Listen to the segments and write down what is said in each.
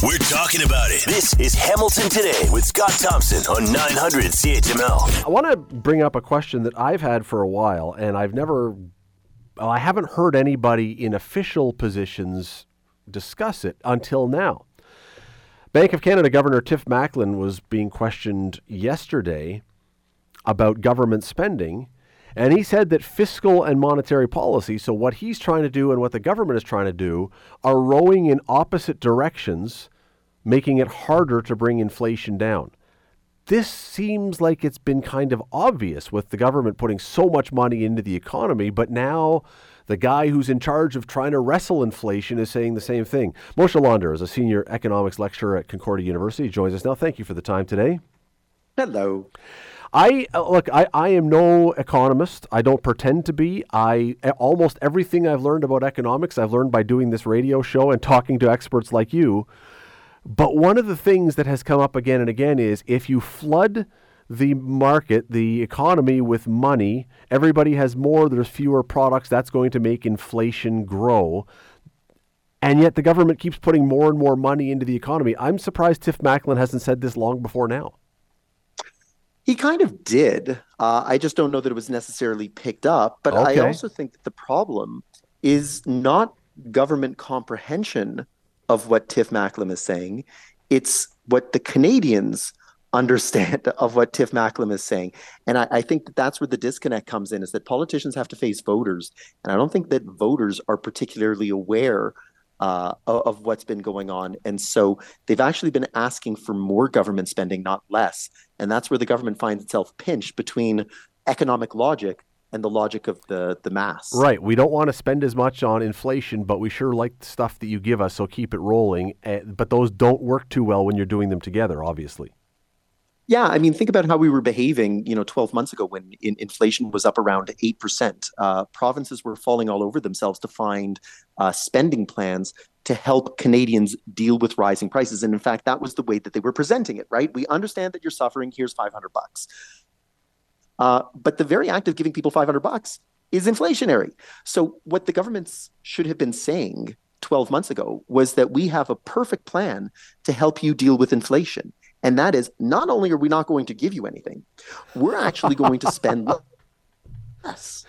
We're talking about it. This is Hamilton Today with Scott Thompson on 900 CHML. I want to bring up a question that I've had for a while, and I haven't heard anybody in official positions discuss it until now. Bank of Canada Governor Tiff Macklem was being questioned yesterday about government spending, and he said that fiscal and monetary policy, so what he's trying to do and what the government is trying to do, are rowing in opposite directions, making it harder to bring inflation down. This seems like it's been kind of obvious with the government putting so much money into the economy, but now the guy who's in charge of trying to wrestle inflation is saying the same thing. Moshe Lander is a senior economics lecturer at Concordia University. He joins us now. Thank you for the time today. Hello. I am no economist. I don't pretend to be. Almost everything I've learned about economics, I've learned by doing this radio show and talking to experts like you. But one of the things that has come up again and again is if you flood the market, the economy with money, everybody has more, there's fewer products, that's going to make inflation grow. And yet the government keeps putting more and more money into the economy. I'm surprised Tiff Macklem hasn't said this long before now. He kind of did. I just don't know that it was necessarily picked up. But okay. I also think that the problem is not government comprehension of what Tiff Macklem is saying. It's what the Canadians understand of what Tiff Macklem is saying. And I think that that's where the disconnect comes in, is that politicians have to face voters. And I don't think that voters are particularly aware of what's been going on. And so they've actually been asking for more government spending, not less. And that's where the government finds itself pinched between economic logic and the logic of the mass. Right. We don't want to spend as much on inflation, but we sure like the stuff that you give us, so keep it rolling. But those don't work too well when you're doing them together, obviously. Yeah. I mean, think about how we were behaving, 12 months ago when inflation was up around 8%. Provinces were falling all over themselves to find spending plans to help Canadians deal with rising prices. And in fact, that was the way that they were presenting it, right? We understand that you're suffering. Here's $500. But the very act of giving people $500 is inflationary. So what the governments should have been saying 12 months ago was that we have a perfect plan to help you deal with inflation. And that is, not only are we not going to give you anything, we're actually going to spend less.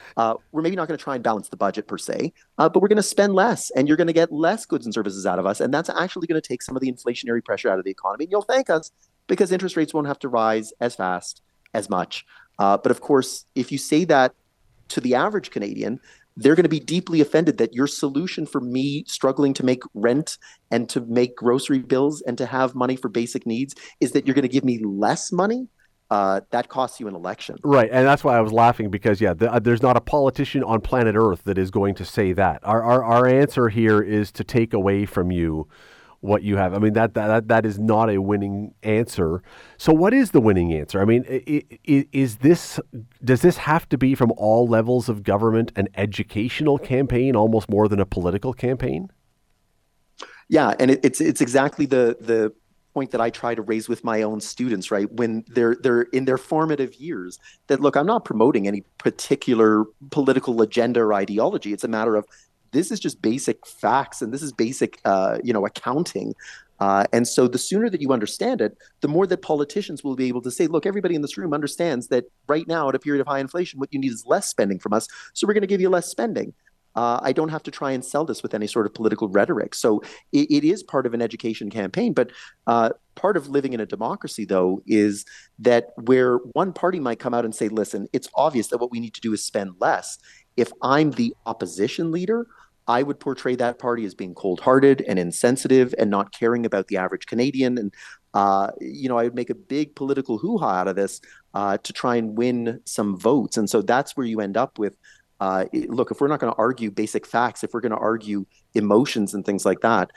We're maybe not going to try and balance the budget per se, but we're going to spend less, and you're going to get less goods and services out of us. And that's actually going to take some of the inflationary pressure out of the economy. And you'll thank us because interest rates won't have to rise as fast as much. But of course, if you say that to the average Canadian, they're going to be deeply offended that your solution for me struggling to make rent and to make grocery bills and to have money for basic needs is that you're going to give me less money. That costs you an election. Right. And that's why I was laughing because, there's not a politician on planet Earth that is going to say that. Our answer here is to take away from you what you have. I mean, that is not a winning answer. So what is the winning answer? I mean, does this have to be from all levels of government an educational campaign almost more than a political campaign? Yeah, and it's exactly the point that I try to raise with my own students, right? When they're in their formative years, that look, I'm not promoting any particular political agenda or ideology. It's a matter of this is just basic facts, and this is basic, accounting. And so the sooner that you understand it, the more that politicians will be able to say, look, everybody in this room understands that right now at a period of high inflation, what you need is less spending from us. So we're going to give you less spending. I don't have to try and sell this with any sort of political rhetoric. So it is part of an education campaign. But part of living in a democracy, though, is that where one party might come out and say, listen, it's obvious that what we need to do is spend less. If I'm the opposition leader, I would portray that party as being cold-hearted and insensitive and not caring about the average Canadian. And, I would make a big political hoo-ha out of this to try and win some votes. And so that's where you end up with, look, if we're not going to argue basic facts, if we're going to argue emotions and things like that,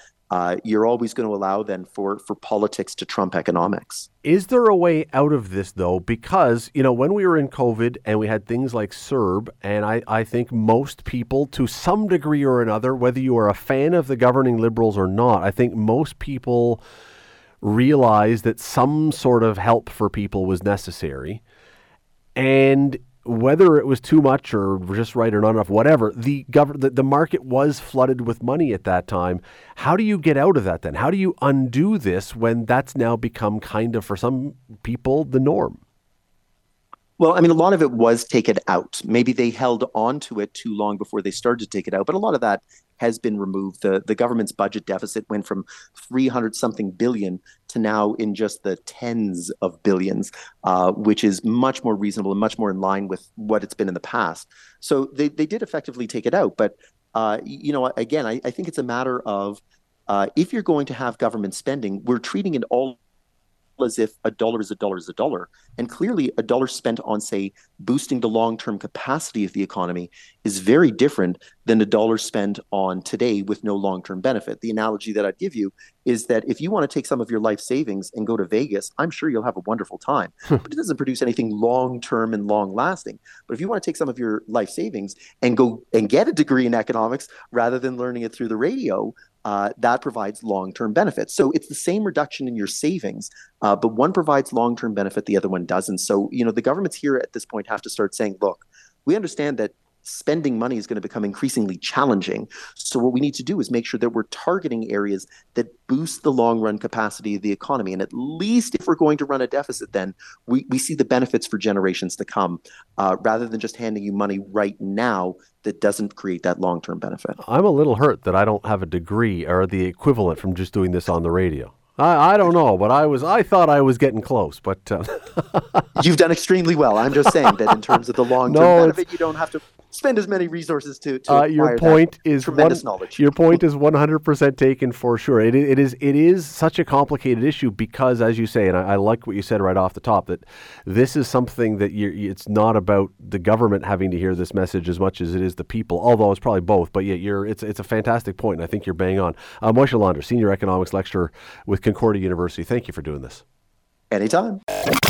you're always going to allow then for politics to trump economics. Is there a way out of this, though? Because, when we were in COVID and we had things like CERB, and I think most people to some degree or another, whether you are a fan of the governing Liberals or not, I think most people realized that some sort of help for people was necessary. And whether it was too much or just right or not enough, whatever, the market was flooded with money at that time. How do you get out of that then? How do you undo this when that's now become kind of, for some people, the norm? Well, I mean, a lot of it was taken out. Maybe they held on to it too long before they started to take it out, but a lot of that has been removed. The government's budget deficit went from 300-something billion to now in just the tens of billions, which is much more reasonable and much more in line with what it's been in the past. So they did effectively take it out. But, again, I think it's a matter of if you're going to have government spending, we're treating it all as if a dollar is a dollar is a dollar. And clearly a dollar spent on, say, boosting the long-term capacity of the economy is very different than a dollar spent on today with no long-term benefit. The analogy that I'd give you is that if you want to take some of your life savings and go to Vegas, I'm sure you'll have a wonderful time, but it doesn't produce anything long-term and long-lasting. But if you want to take some of your life savings and go and get a degree in economics rather than learning it through the radio, that provides long-term benefits. So it's the same reduction in your savings, but one provides long-term benefit, the other one doesn't. So, the governments here at this point have to start saying, look, we understand that spending money is going to become increasingly challenging. So what we need to do is make sure that we're targeting areas that boost the long-run capacity of the economy. And at least if we're going to run a deficit, then we see the benefits for generations to come, rather than just handing you money right now that doesn't create that long-term benefit. I'm a little hurt that I don't have a degree or the equivalent from just doing this on the radio. I don't know, but I thought I was getting close. But you've done extremely well. I'm just saying that in terms of the long-term benefit, you don't have to spend as many resources to acquire tremendous knowledge. Your point is 100% taken for sure. It is such a complicated issue because, as you say, and I like what you said right off the top, that this is something that it's not about the government having to hear this message as much as it is the people, although it's probably both. But yeah, it's a fantastic point, and I think you're bang on. Moshe Lander, Senior Economics Lecturer with Concordia University. Thank you for doing this. Anytime.